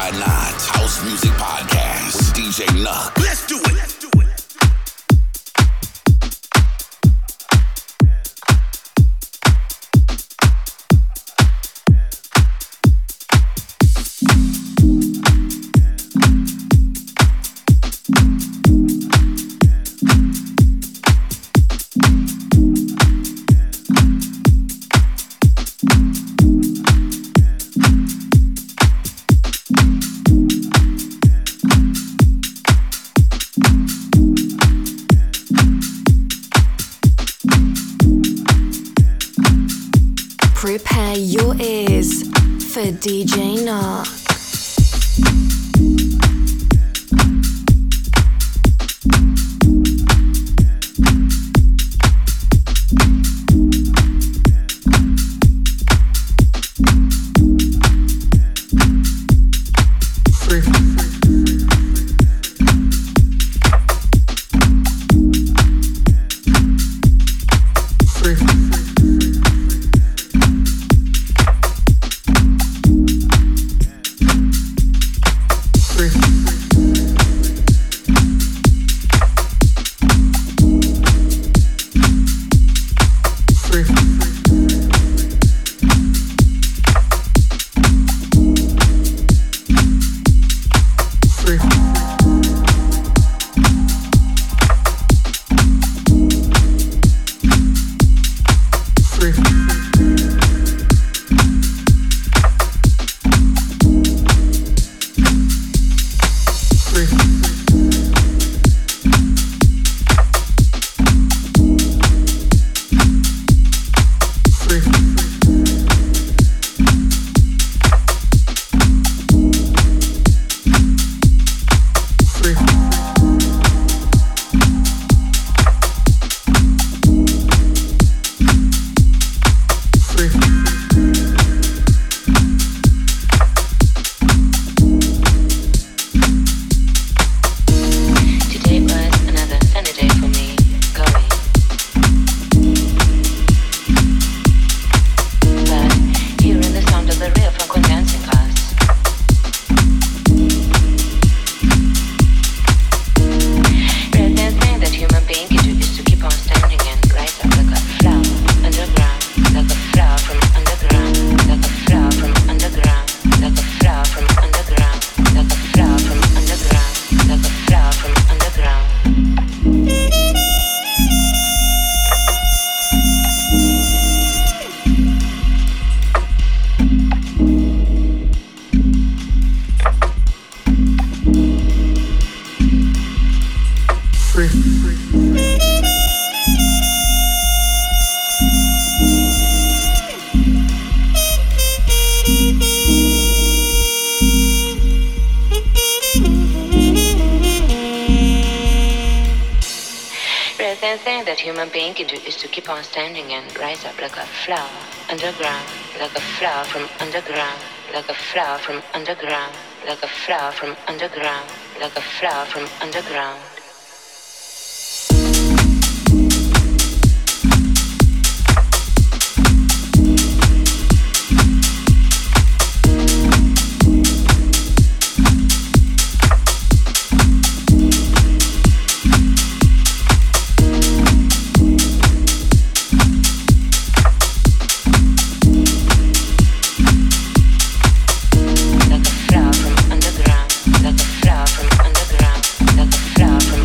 Why Not House Music Podcast with DJ Luck. Let's do it. Let's do it. Prepare your ears for DJ Luck. That human being can do is to keep on standing and rise up like a flower underground, like a flower from underground, like a flower from underground, like a flower from underground, like a flower from underground. Like a flower from underground, like a flower from underground, like a flower from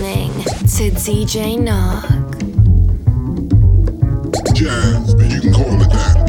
listening to DJ Luck. Jazz, but you can call it that.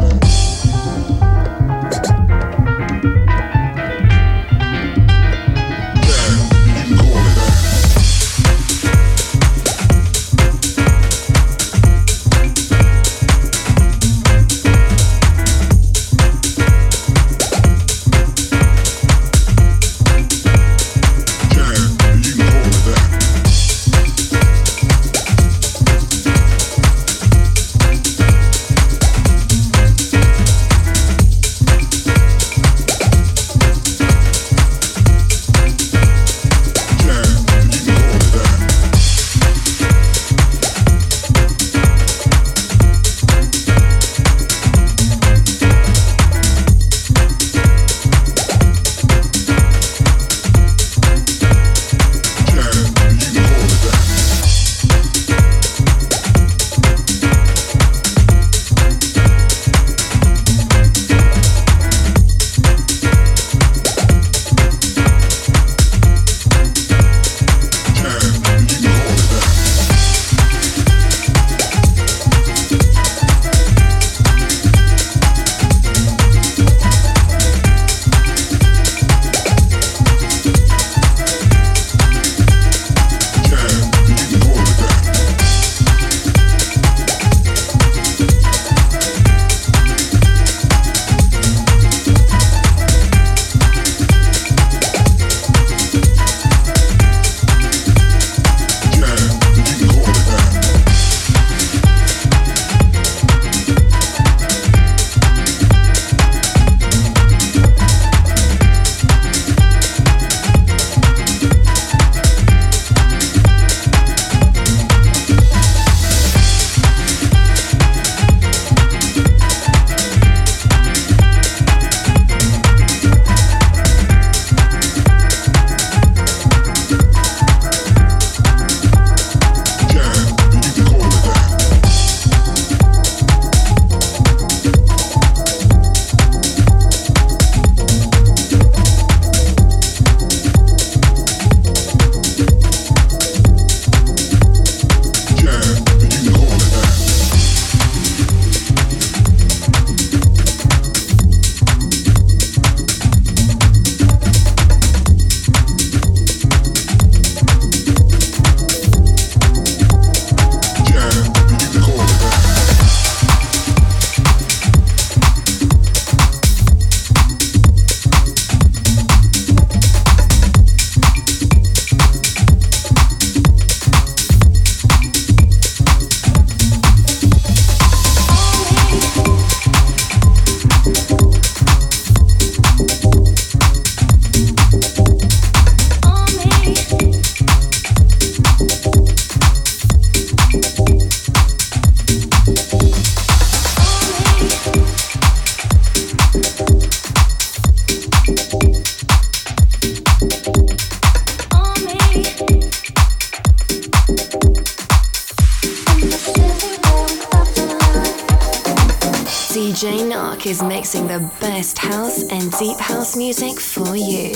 DJ Luck is mixing the best house and deep house music for you.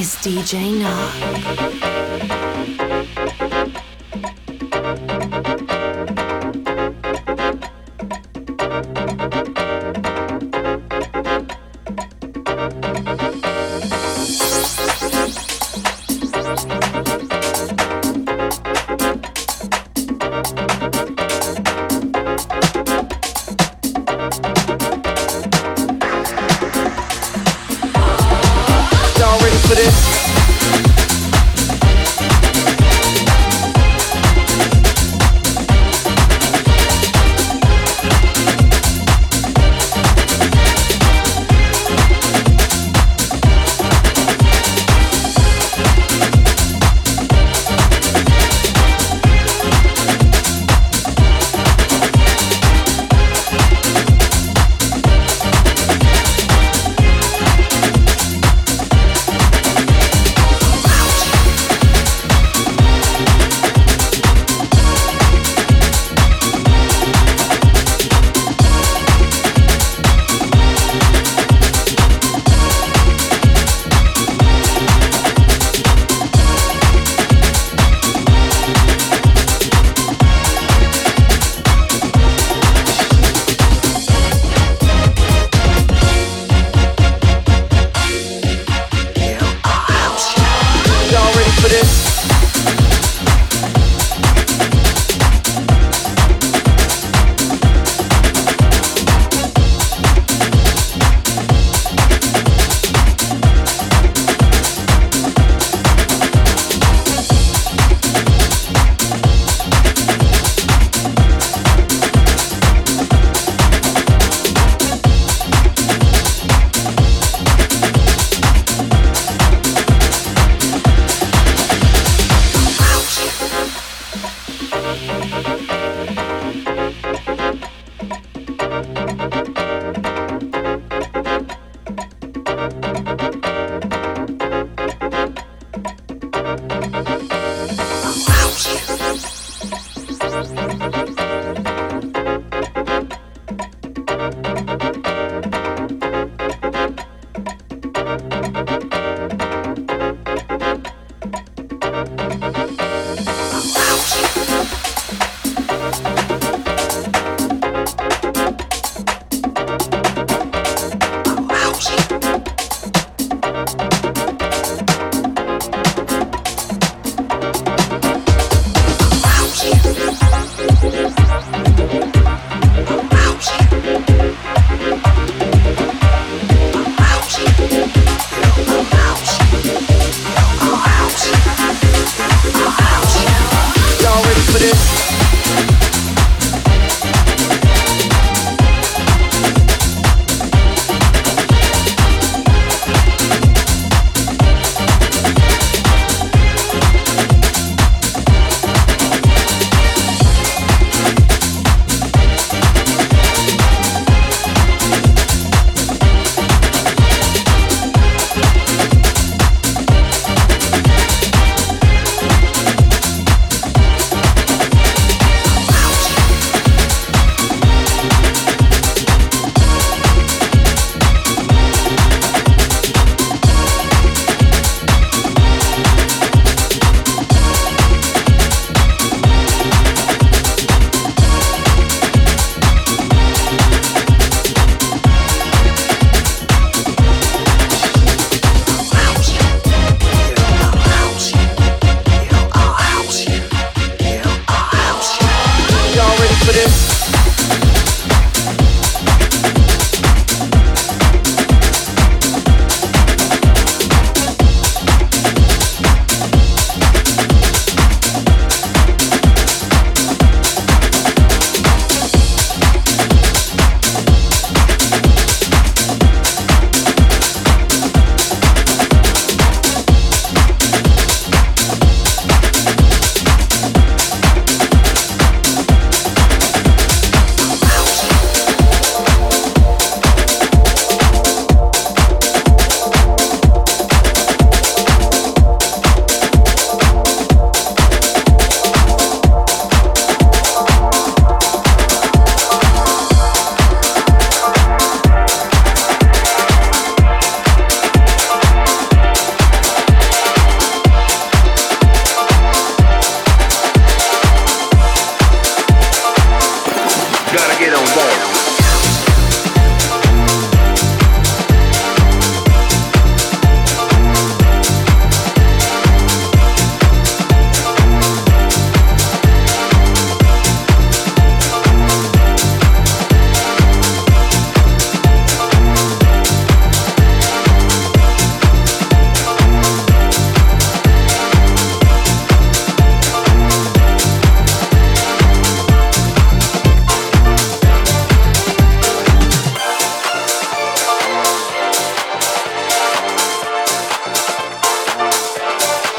is DJ Luck.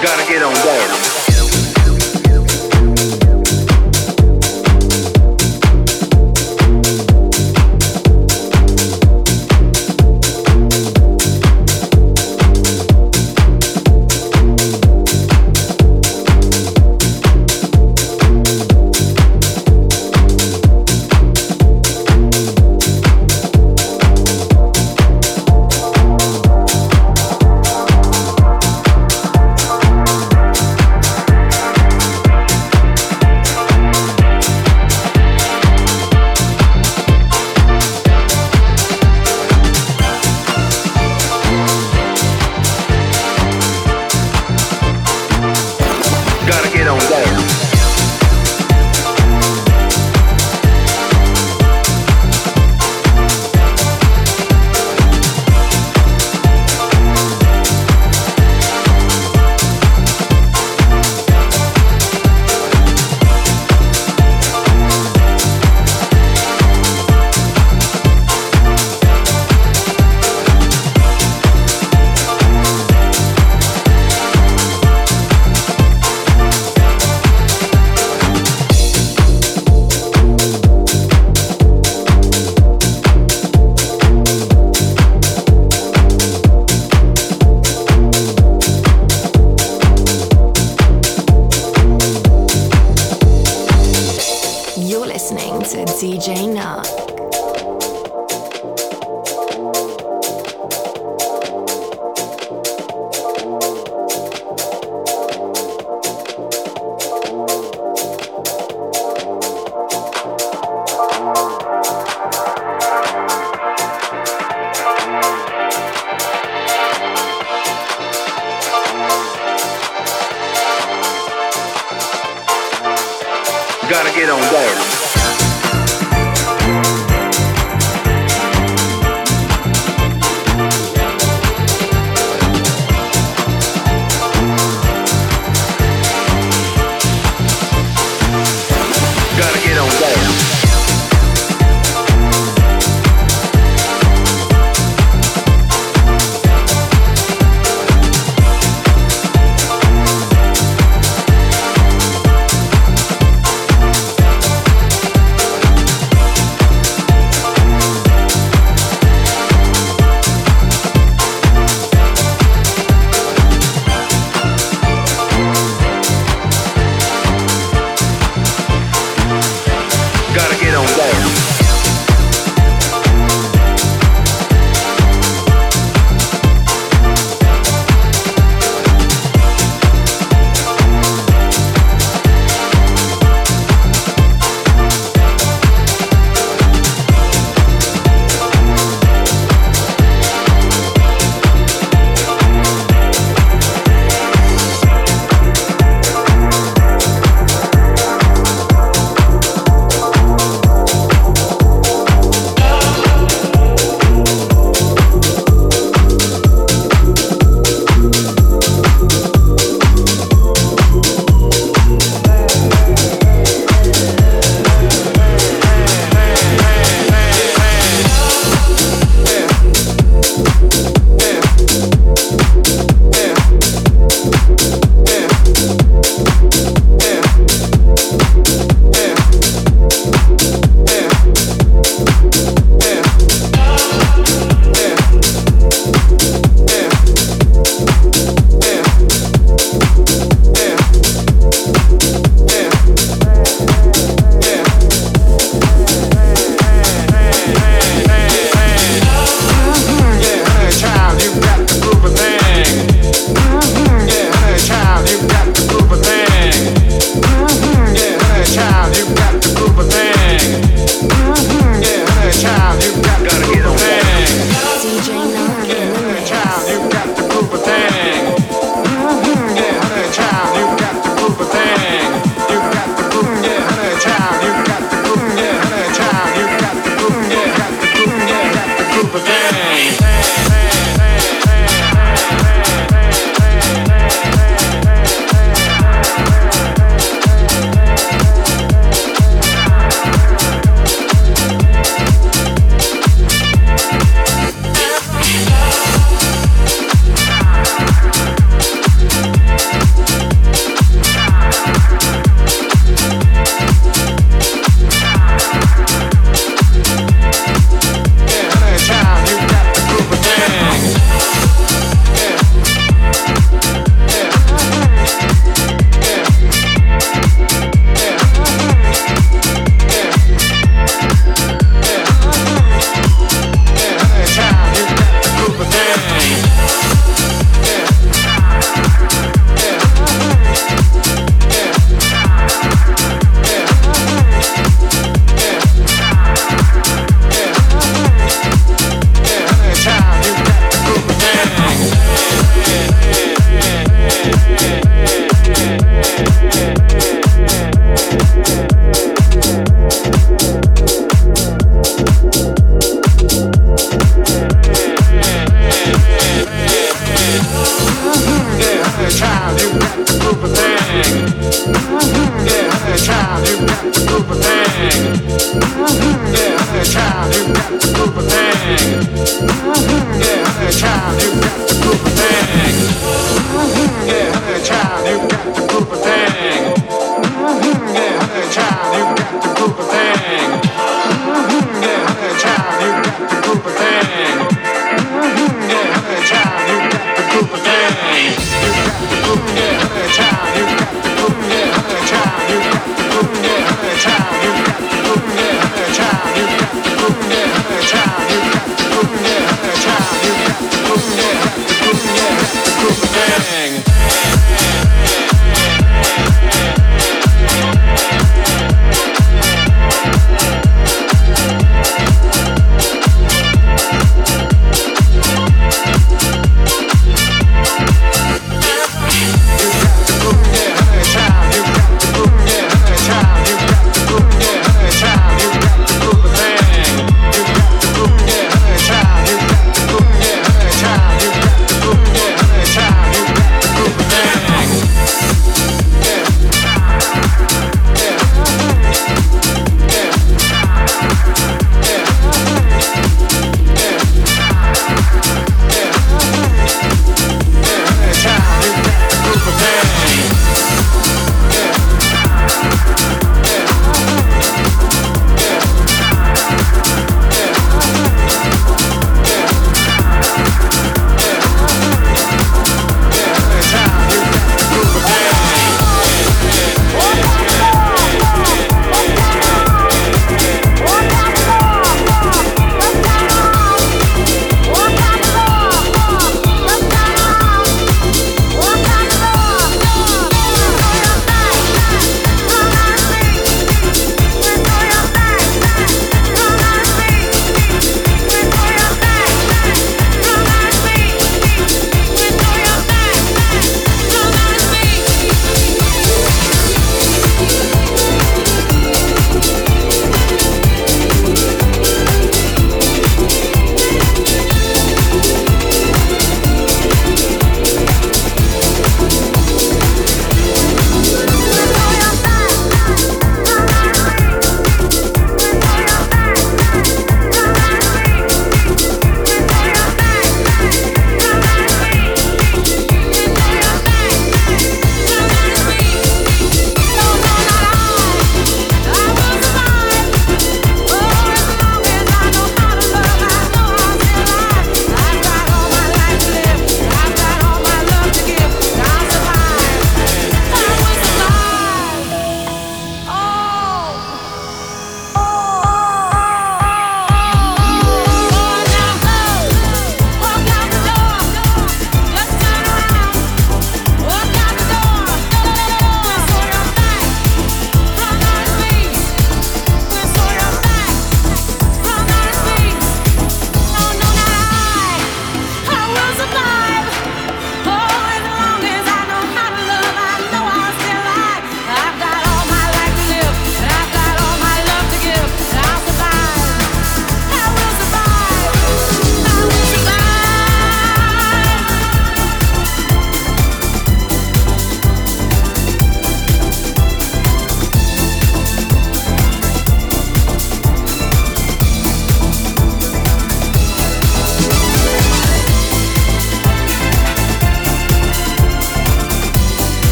Gotta get on down. Gotta get on down.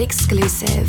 Record exclusive.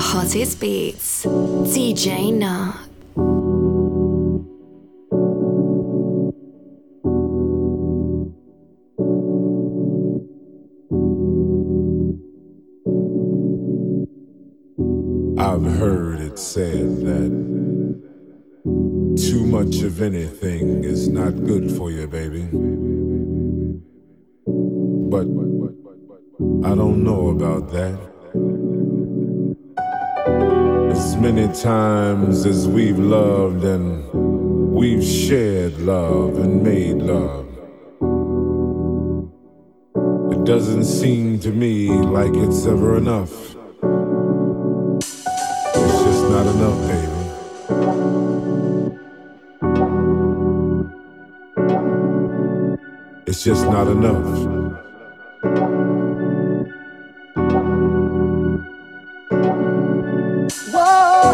Hottest beats, DJ Luck. I've heard it said that too much of anything is not good for you, baby. but I don't know about that. As many times as we've loved and we've shared love and made love, it doesn't seem to me like it's ever enough. It's just not enough, baby. It's just not enough. Whoa.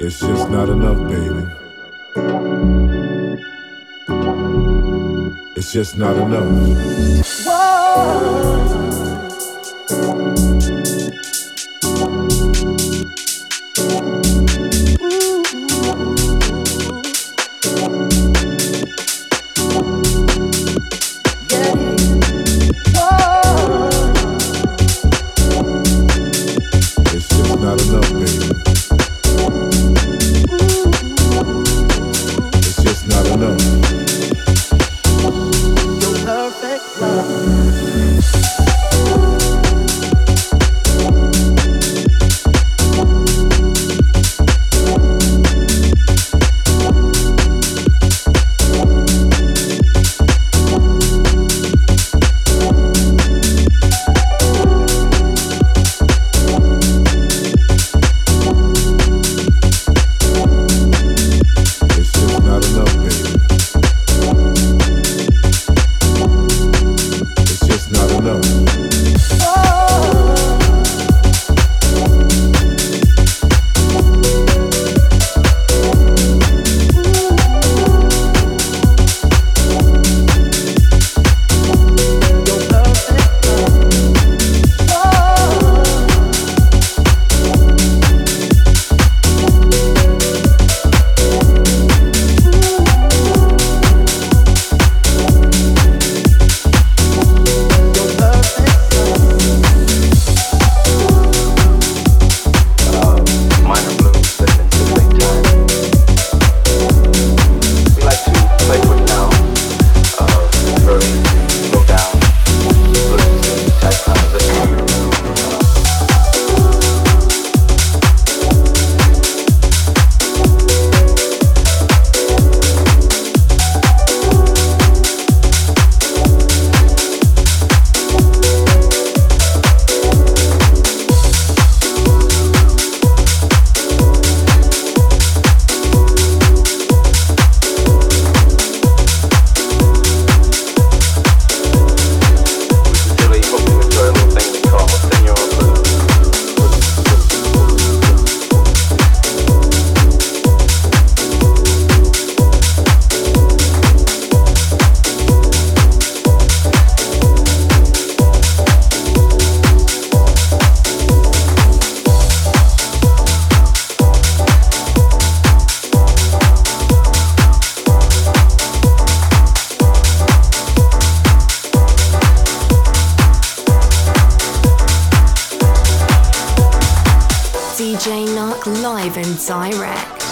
It's just not enough, baby. It's just not enough. Whoa. DJ Luck live and direct.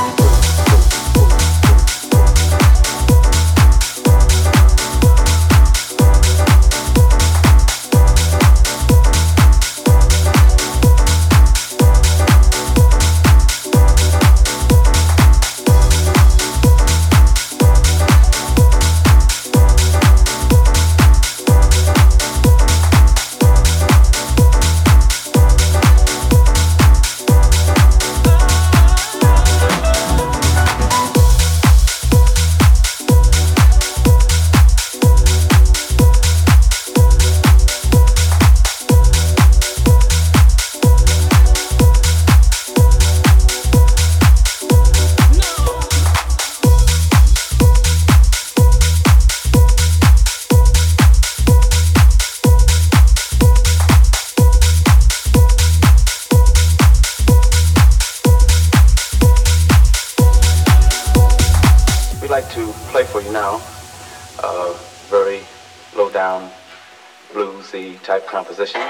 very low down, bluesy type composition.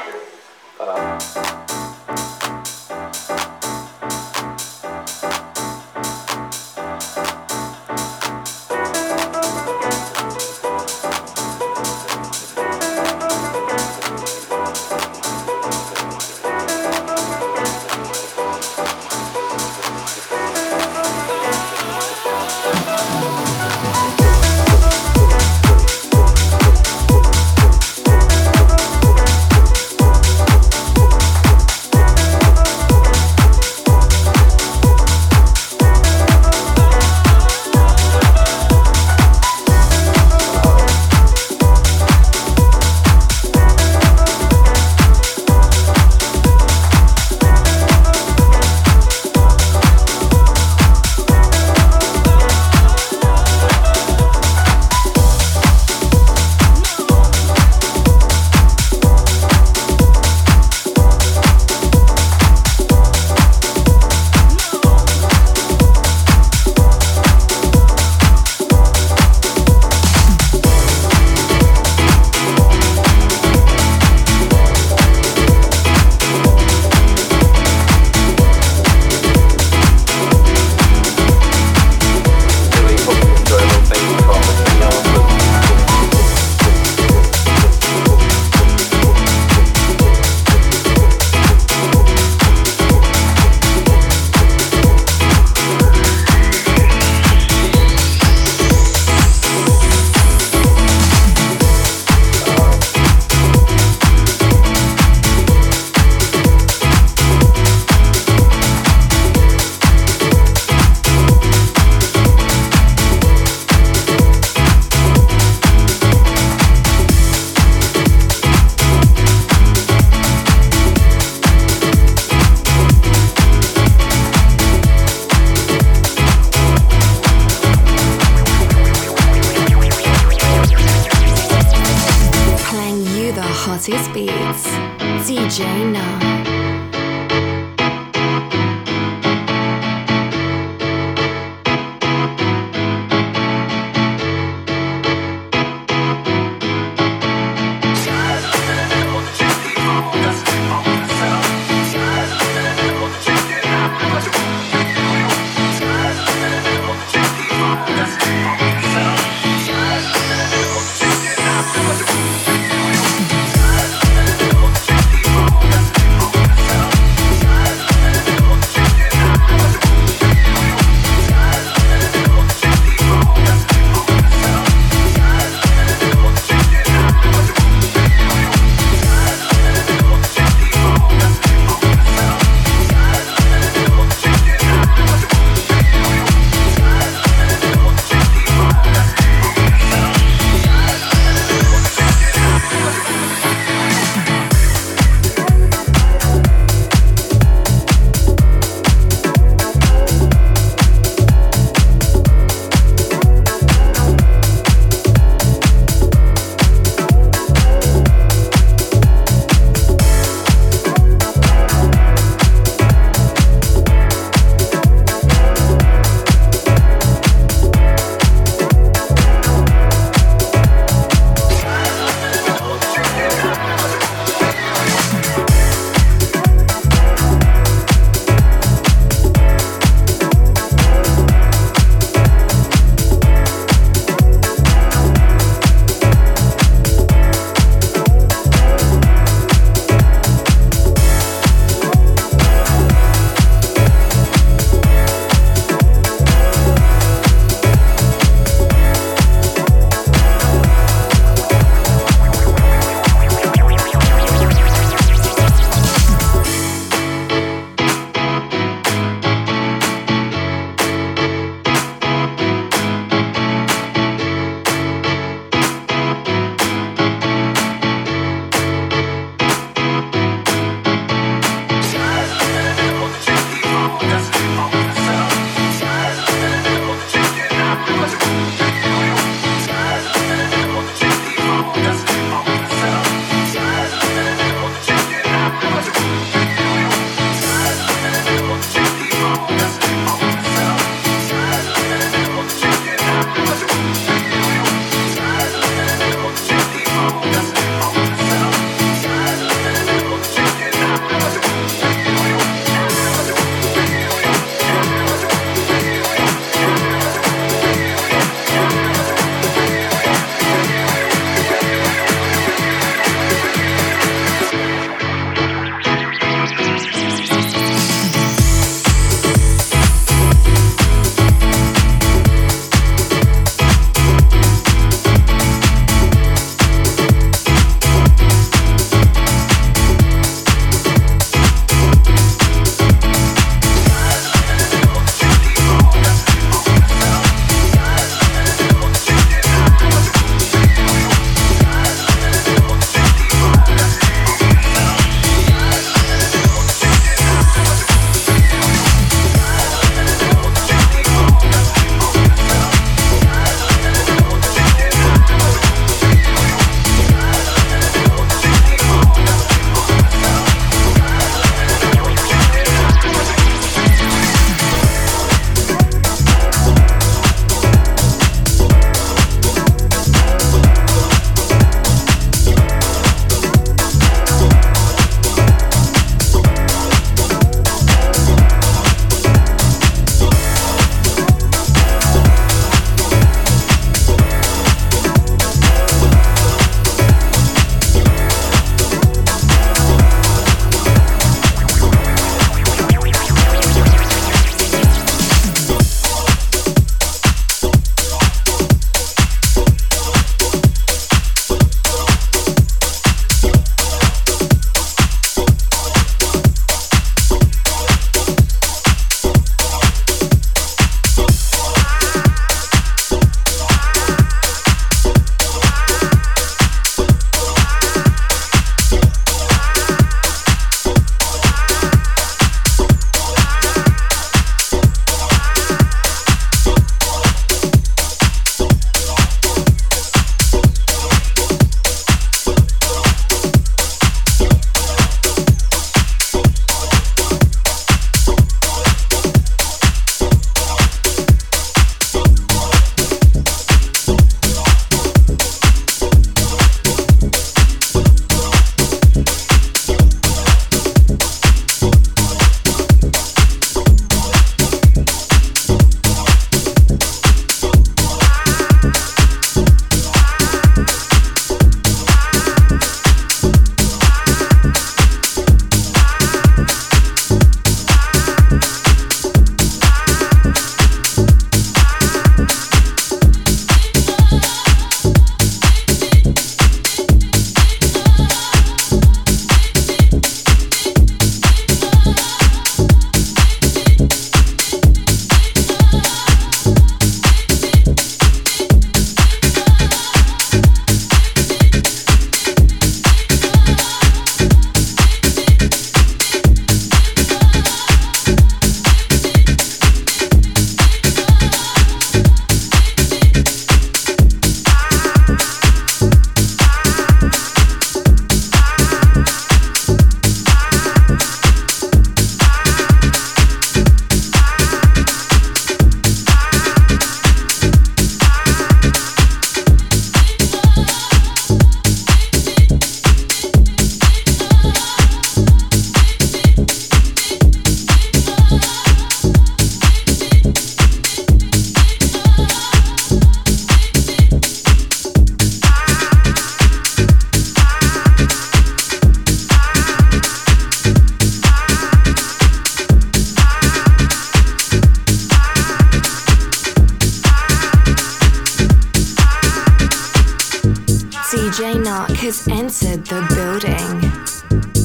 DJ Luck has entered the building.